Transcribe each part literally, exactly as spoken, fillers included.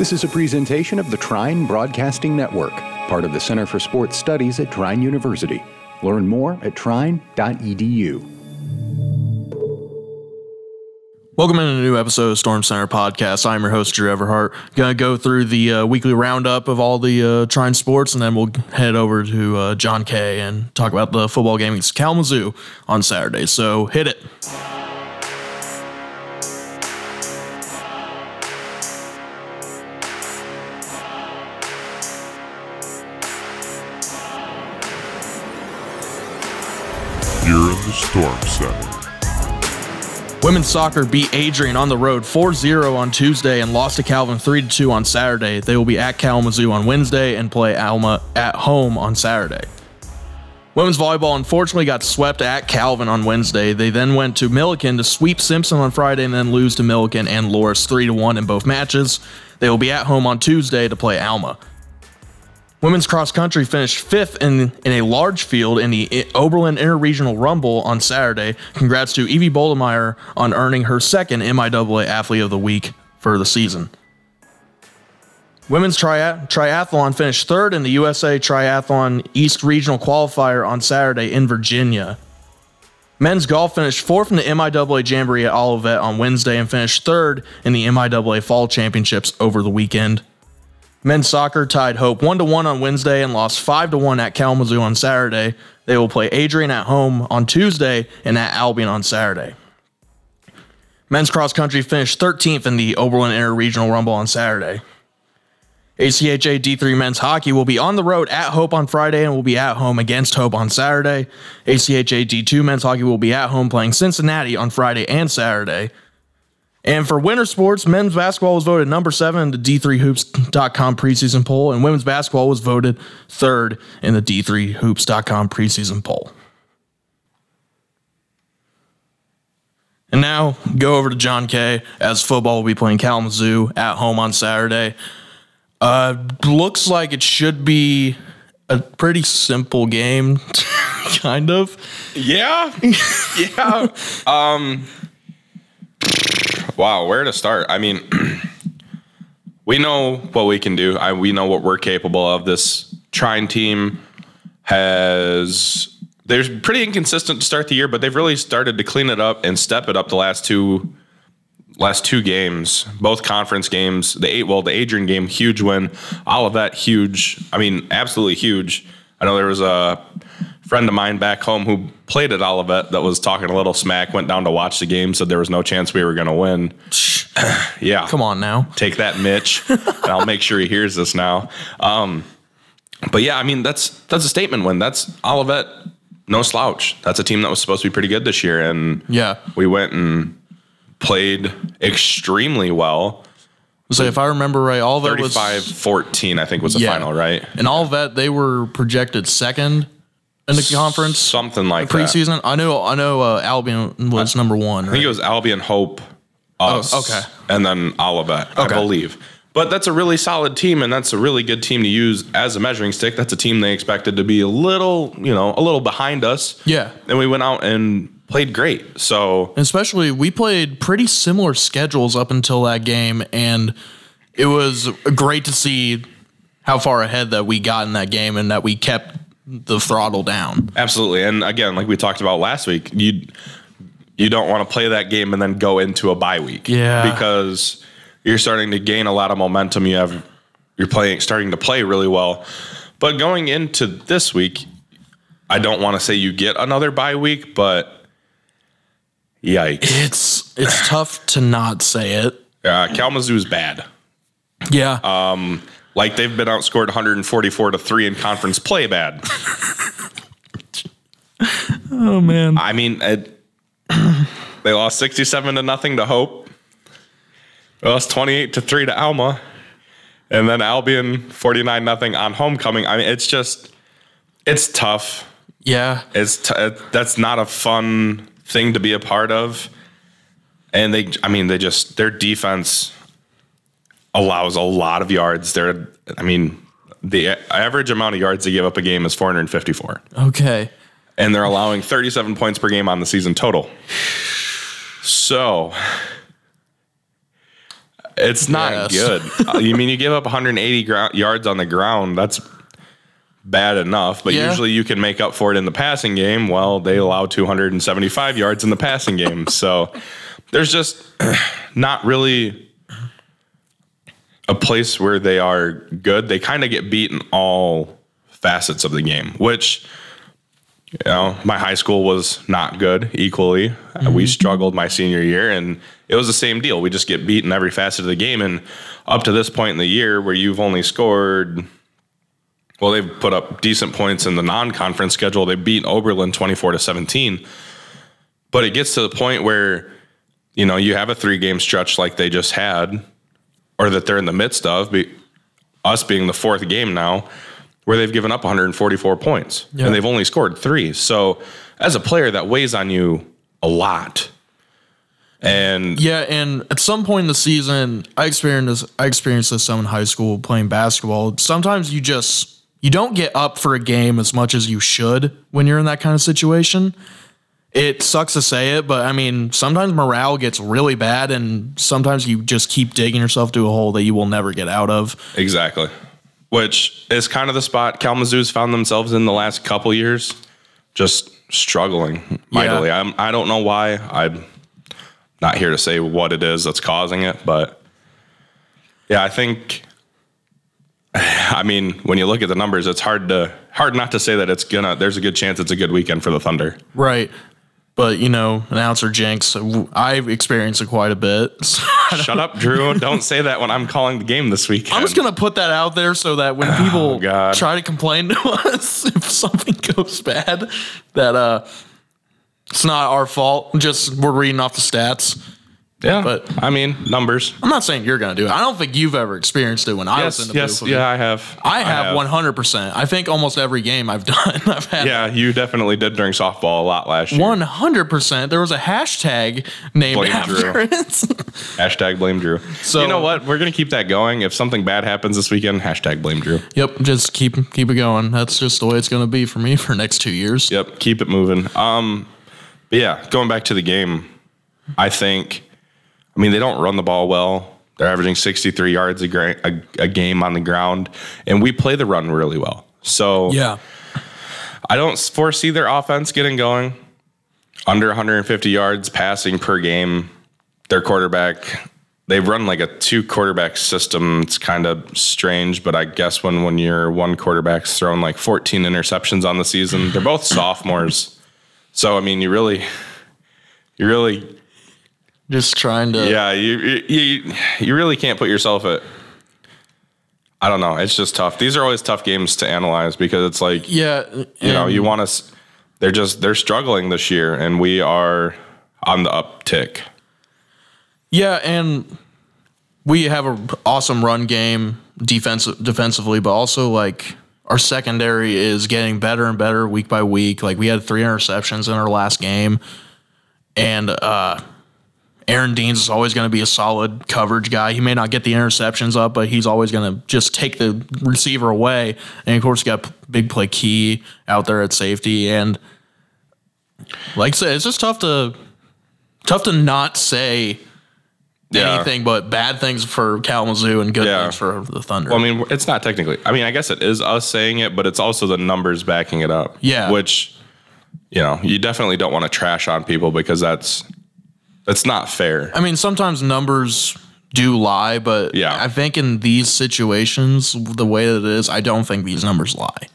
This is a presentation of the Trine Broadcasting Network, part of the Center for Sports Studies at Trine University. Learn more at trine dot e d u. Welcome to a new episode of Storm Center Podcast. I'm your host, Drew Everhart. Going to go through the uh, weekly roundup of all the uh, Trine sports, and then we'll head over to uh, John Kay and talk about the football game against Kalamazoo on Saturday. So hit it. You're in the Storm Center. Women's soccer beat Adrian on the road four zero on Tuesday and lost to Calvin three to two on Saturday. They will be at Kalamazoo on Wednesday and play Alma at home on Saturday. Women's volleyball unfortunately got swept at Calvin on Wednesday. They then went to Milliken to sweep Simpson on Friday and then lose to Milliken and Loris three to one in both matches. They will be at home on Tuesday to play Alma. Women's cross country finished fifth in, in a large field in the Oberlin Interregional Rumble on Saturday. Congrats to Evie Boldemeyer on earning her second M I A A Athlete of the Week for the season. Women's triath- triathlon finished third in the U S A Triathlon East Regional Qualifier on Saturday in Virginia. Men's golf finished fourth in the M I A A Jamboree at Olivet on Wednesday and finished third in the M I A A Fall Championships over the weekend. Men's soccer tied Hope one to one on Wednesday and lost five to one at Kalamazoo on Saturday. They will play Adrian at home on Tuesday and at Albion on Saturday. Men's cross country finished thirteenth in the Oberlin Interregional Rumble on Saturday. A C H A D three men's hockey will be on the road at Hope on Friday and will be at home against Hope on Saturday. A C H A D two men's hockey will be at home playing Cincinnati on Friday and Saturday. And for winter sports, men's basketball was voted number seven in the D three Hoops dot com preseason poll, and women's basketball was voted third in the D three Hoops dot com preseason poll. And now, go over to John Kay, as football will be playing Kalamazoo at home on Saturday. Uh, looks like it should be a pretty simple game, kind of. Yeah. Yeah. Um... Wow, where to start? I mean, we know what we can do. I, we know what we're capable of. This Trine team has, they're pretty inconsistent to start the year, but they've really started to clean it up and step it up the last two last two games, both conference games. The eight, well, the Adrian game, huge win. Olivet, huge. I mean, absolutely huge. I know there was a friend of mine back home who played at Olivet that was talking a little smack, went down to watch the game, said there was no chance we were going to win. Yeah. Come on now. Take that, Mitch. And I'll make sure he hears this now. Um, but, yeah, I mean, that's that's a statement win. That's Olivet, no slouch. That's a team that was supposed to be pretty good this year. And yeah, we went and played extremely well. So if I remember right, Olivet was thirty-five fourteen, I think was the yeah. final, right? And Olivet, they were projected second in the conference, something like preseason. That. Preseason, I know, I know. Uh, Albion was I, number one. Right? I think it was Albion, Hope, us, oh, okay, and then Olivet, okay. I believe. But that's a really solid team, and that's a really good team to use as a measuring stick. That's a team they expected to be a little, you know, a little behind us. Yeah, and we went out and played great. So, and especially we played pretty similar schedules up until that game, and it was great to see how far ahead that we got in that game and that we kept the throttle down. Absolutely. And again, like we talked about last week, you you don't want to play that game and then go into a bye week. Yeah. Because you're starting to gain a lot of momentum. You have you're playing starting to play really well. But going into this week, I don't want to say you get another bye week, but yikes. It's it's tough to not say it. Uh, Kalamazoo's bad. Yeah. Um Like, they've been outscored one forty-four to three in conference play bad. Oh, man. I mean, it, they lost sixty-seven to nothing to Hope. They lost twenty-eight to three to Alma. And then Albion, forty-nine nothing on homecoming. I mean, it's just, it's tough. Yeah. It's t- it, that's not a fun thing to be a part of. And they, I mean, they just, their defense allows a lot of yards. They're, I mean, the average amount of yards they give up a game is four fifty-four. Okay. And they're allowing thirty-seven points per game on the season total. So It's not yes. good. You mean you give up one hundred eighty ground, yards on the ground. That's bad enough, but yeah. usually you can make up for it in the passing game. Well, they allow two hundred seventy-five yards in the passing game. So there's just not really a place where they are good. They kind of get beat in all facets of the game, which, you know, my high school was not good equally. Mm-hmm. We struggled my senior year, and it was the same deal. We just get beat in every facet of the game. And up to this point in the year where you've only scored, well, they've put up decent points in the non-conference schedule. They beat Oberlin twenty-four to seventeen. But it gets to the point where, you know, you have a three-game stretch like they just had, or that they're in the midst of, be, us being the fourth game now, where they've given up one hundred forty-four points. Yeah. And they've only scored three. So as a player, that weighs on you a lot. And yeah, and at some point in the season, I experienced this, I experienced this in high school playing basketball. Sometimes you just, you don't get up for a game as much as you should when you're in that kind of situation. It sucks to say it, but I mean, sometimes morale gets really bad, and sometimes you just keep digging yourself to a hole that you will never get out of. Exactly. Which is kind of the spot Kalamazoo's found themselves in the last couple years, just struggling mightily. Yeah. I'm, I don't know why. I'm not here to say what it is that's causing it, but yeah, I think, I mean, when you look at the numbers, it's hard to hard not to say that it's gonna, there's a good chance it's a good weekend for the Thunder. Right. But, you know, announcer jinx, I've experienced it quite a bit. So shut up, Drew. Don't say that when I'm calling the game this weekend. I'm just going to put that out there so that when people oh, try to complain to us if something goes bad, that uh, it's not our fault. Just we're reading off the stats. Yeah, but I mean, numbers. I'm not saying you're going to do it. I don't think you've ever experienced it when yes, I was in the yes, booth. Yeah, I have. I have, I have one hundred percent. I think almost every game I've done, I've had. Yeah, you definitely did during softball a lot last year. one hundred percent. There was a hashtag named blame after Drew. It. Hashtag blame Drew. So, you know what? We're going to keep that going. If something bad happens this weekend, hashtag blame Drew. Yep, just keep keep it going. That's just the way it's going to be for me for next two years. Yep, keep it moving. Um, but yeah, going back to the game, I think, I mean, they don't run the ball well. They're averaging sixty-three yards a, gra- a, a game on the ground, and we play the run really well. So yeah, I don't foresee their offense getting going. Under one hundred fifty yards passing per game. Their quarterback, they run like a two-quarterback system. It's kind of strange, but I guess when, when your one quarterback's thrown like fourteen interceptions on the season, they're both sophomores. So, I mean, you really, you really... Just trying to... Yeah, you, you you really can't put yourself at... I don't know. It's just tough. These are always tough games to analyze because it's like... Yeah. You know, you want to... They're just... They're struggling this year, and we are on the uptick. Yeah, and we have an awesome run game defense, defensively, but also, like, our secondary is getting better and better week by week. Like, we had three interceptions in our last game, and... uh Aaron Deans is always going to be a solid coverage guy. He may not get the interceptions up, but he's always going to just take the receiver away. And, of course, you got big play Key out there at safety. And, like I said, it's just tough to tough to not say yeah. anything but bad things for Kalamazoo and good yeah. things for the Thunder. Well, I mean, it's not technically. I mean, I guess it is us saying it, but it's also the numbers backing it up. Yeah. Which, you know, you definitely don't want to trash on people because that's – It's not fair. I mean, sometimes numbers do lie, but yeah. I think in these situations, the way that it is, I don't think these numbers lie.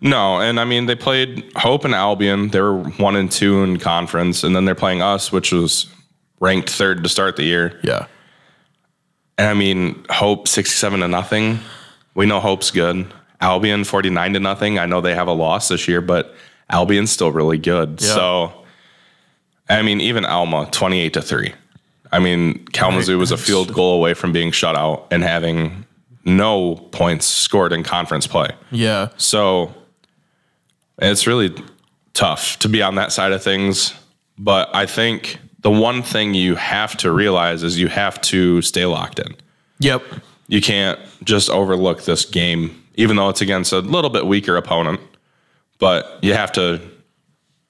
No, and I mean, they played Hope and Albion. They were one and two in conference, and then they're playing us, which was ranked third to start the year. Yeah. And I mean, Hope sixty-seven to nothing. We know Hope's good. Albion forty-nine to nothing. I know they have a loss this year, but Albion's still really good. Yeah. So. I mean, even Alma, twenty-eight to three. I mean, Kalamazoo was a field goal away from being shut out and having no points scored in conference play. Yeah. So it's really tough to be on that side of things. But I think the one thing you have to realize is you have to stay locked in. Yep. You can't just overlook this game, even though it's against a little bit weaker opponent. But you have to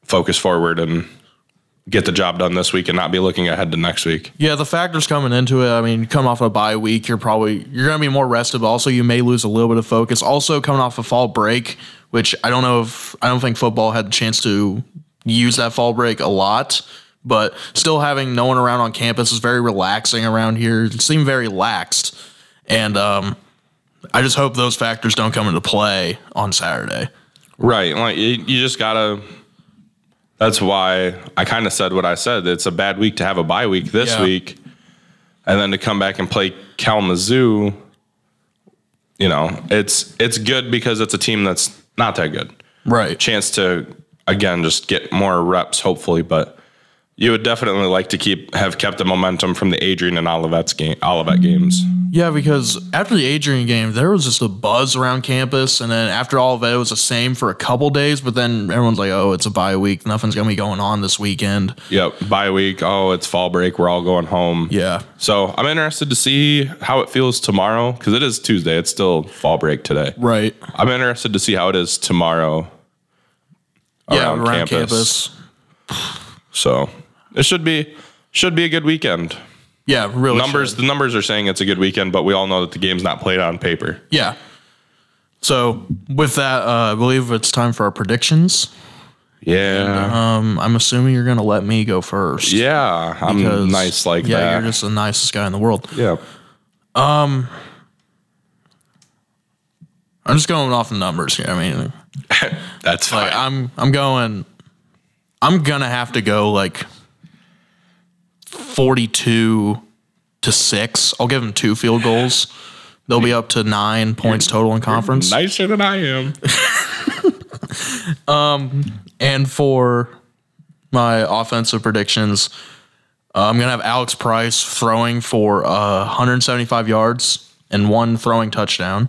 focus forward and get the job done this week and not be looking ahead to next week. Yeah, the factors coming into it, I mean, you come off a bye week, you're probably, you're going to be more rested, but also you may lose a little bit of focus. Also coming off a fall break, which I don't know if, I don't think football had a chance to use that fall break a lot, but still having no one around on campus is very relaxing around here. It seemed very laxed. And um, I just hope those factors don't come into play on Saturday. Right. Like you, you just got to... That's why I kind of said what I said. It's a bad week to have a bye week this yeah. week, and then to come back and play Kalamazoo. You know, it's it's good because it's a team that's not that good. Right. Chance to again just get more reps, hopefully. But you would definitely like to keep have kept the momentum from the Adrian and Olivet's game, Olivet games. Yeah, because after the Adrian game, there was just a buzz around campus, and then after Olivet, it was the same for a couple days. But then everyone's like, "Oh, it's a bye week. Nothing's gonna be going on this weekend." Yep, bye week. Oh, it's fall break. We're all going home. Yeah. So I'm interested to see how it feels tomorrow because it is Tuesday. It's still fall break today. Right. I'm interested to see how it is tomorrow. Around yeah, around campus. campus. So. It should be should be a good weekend. Yeah, really. Numbers should. The numbers are saying it's a good weekend, but we all know that the game's not played on paper. Yeah. So with that, uh, I believe it's time for our predictions. Yeah. And, um, I'm assuming you're gonna let me go first. Yeah, I'm because, nice like yeah, that. Yeah, you're just the nicest guy in the world. Yeah. Um, I'm just going off the numbers here. I mean, that's fine. Like, I'm I'm going. I'm gonna have to go like. forty-two to six. I'll give them two field goals. They'll be up to nine points total in conference. You're nicer than I am. um, and for my offensive predictions, uh, I'm going to have Alex Price throwing for uh, one seventy-five yards and one throwing touchdown.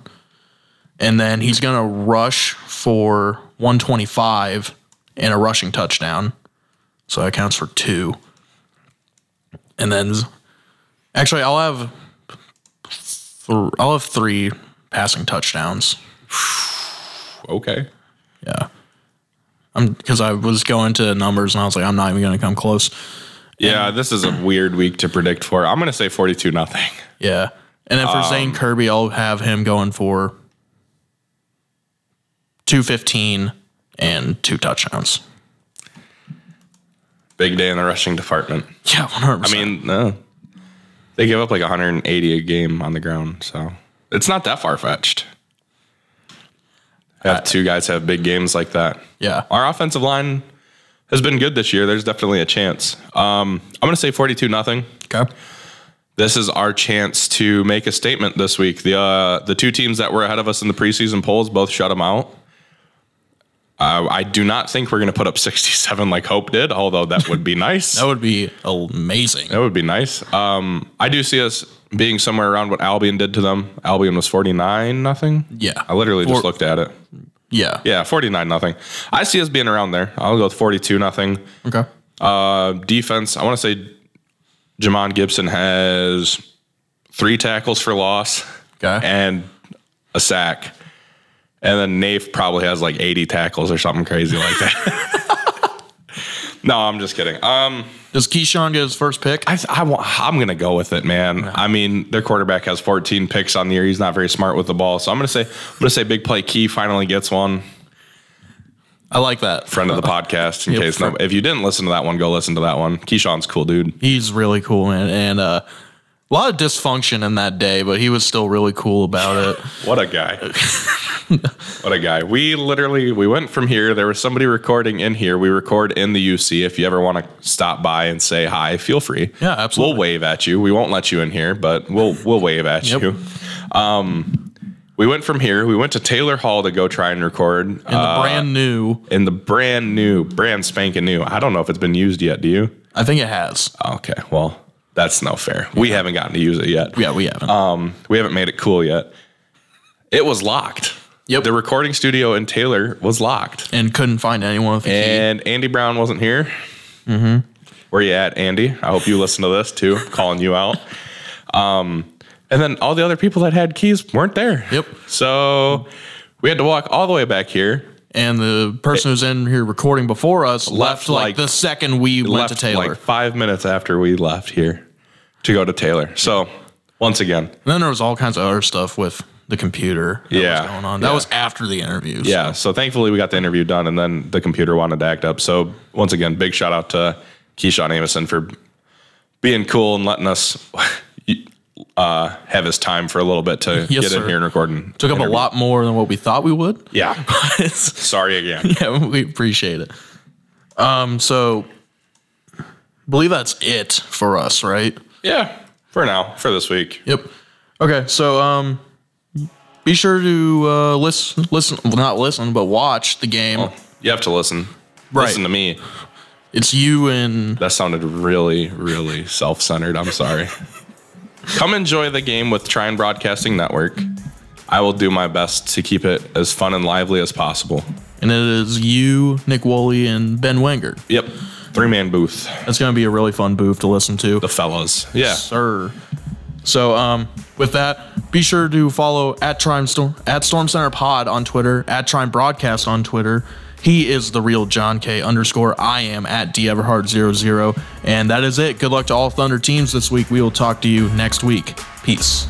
And then he's going to rush for one twenty-five and a rushing touchdown. So that counts for two. And then, actually, I'll have th- I'll have three passing touchdowns. Okay. Yeah. I'm because I was going to numbers and I was like, I'm not even going to come close. Yeah, and, this is a weird week to predict for. I'm going to say forty-two nothing. Yeah, and then for um, Zane Kirby, I'll have him going for two fifteen and two touchdowns. Big day in the rushing department. Yeah, one hundred percent. I mean, no. They give up like one eighty a game on the ground, so it's not that far-fetched. Have uh, two guys have big games like that. Yeah. Our offensive line has been good this year. There's definitely a chance. Um, I'm going to say forty-two nothing. Okay. This is our chance to make a statement this week. The uh, the two teams that were ahead of us in the preseason polls both shut them out. Uh, I do not think we're going to put up sixty-seven like Hope did, although that would be nice. That would be amazing. That would be nice. Um, I do see us being somewhere around what Albion did to them. Albion was forty-nine nothing. Yeah. I literally Four, just looked at it. Yeah. Yeah, forty-nine nothing. I see us being around there. I'll go with forty-two nothing. Okay. Uh, defense, I want to say Jamon Gibson has three tackles for loss okay. and a sack. And then Nafe probably has like eighty tackles or something crazy like that. No, I'm just kidding. Um, Does Keyshawn get his first pick? I, I, I'm going to go with it, man. Yeah. I mean, their quarterback has fourteen picks on the year. He's not very smart with the ball. So I'm going to say I'm going to say big play Key finally gets one. I like that. Friend of the podcast. In yep, case no, If you didn't listen to that one, go listen to that one. Keyshawn's cool, dude. He's really cool, man. And uh, a lot of dysfunction in that day, but he was still really cool about it. What a guy. What a guy. We literally, we went from here. There was somebody recording in here. We record in the U C. If you ever want to stop by and say hi, feel free. Yeah, absolutely. We'll wave at you. We won't let you in here, but we'll we'll wave at yep. you. Um, we went from here. We went to Taylor Hall to go try and record. In the uh, brand new. In the brand new, brand spanking new. I don't know if it's been used yet. Do you? I think it has. Okay. Well, that's no fair. Yeah. We haven't gotten to use it yet. Yeah, we haven't. Um, we haven't made it cool yet. It was locked. Yep. The recording studio in Taylor was locked. And couldn't find anyone with a key. And Andy Brown wasn't here. Mm-hmm. Where you at, Andy? I hope you listen to this, too. Calling you out. Um, and then all the other people that had keys weren't there. Yep. So we had to walk all the way back here. and the person it, who's in here recording before us left, left like, like the second we went to Taylor. Like five minutes after we left here to go to Taylor. So once again. And then there was all kinds of other stuff with the computer that yeah. was going on. That yeah. was after the interview. So. Yeah, so thankfully we got the interview done, and then the computer wanted to act up. So once again, big shout out to Keyshawn Amison for being cool and letting us uh, have his time for a little bit to yes, get sir. in here and record. And Took interview. up a lot more than what we thought we would. Yeah. Sorry again. Yeah, we appreciate it. Um, so I believe that's it for us, right? Yeah, for now, for this week. Yep. Okay, so... um. Be sure to uh, listen, listen, well, not listen, but watch the game. Well, you have to listen. Right. Listen to me. It's you and... That sounded really, really self-centered. I'm sorry. Come enjoy the game with Trine Broadcasting Network. I will do my best to keep it as fun and lively as possible. And it is you, Nick Woolley, and Ben Wenger. Yep. Three-man booth. That's going to be a really fun booth to listen to. The fellas. Yeah. Sir. So um, with that, be sure to follow at Trine Storm, at Storm Center Pod on Twitter, at Trine Broadcast on Twitter. He is the real John K underscore. I am at D Everhart zero zero. And that is it. Good luck to all Thunder teams this week. We will talk to you next week. Peace.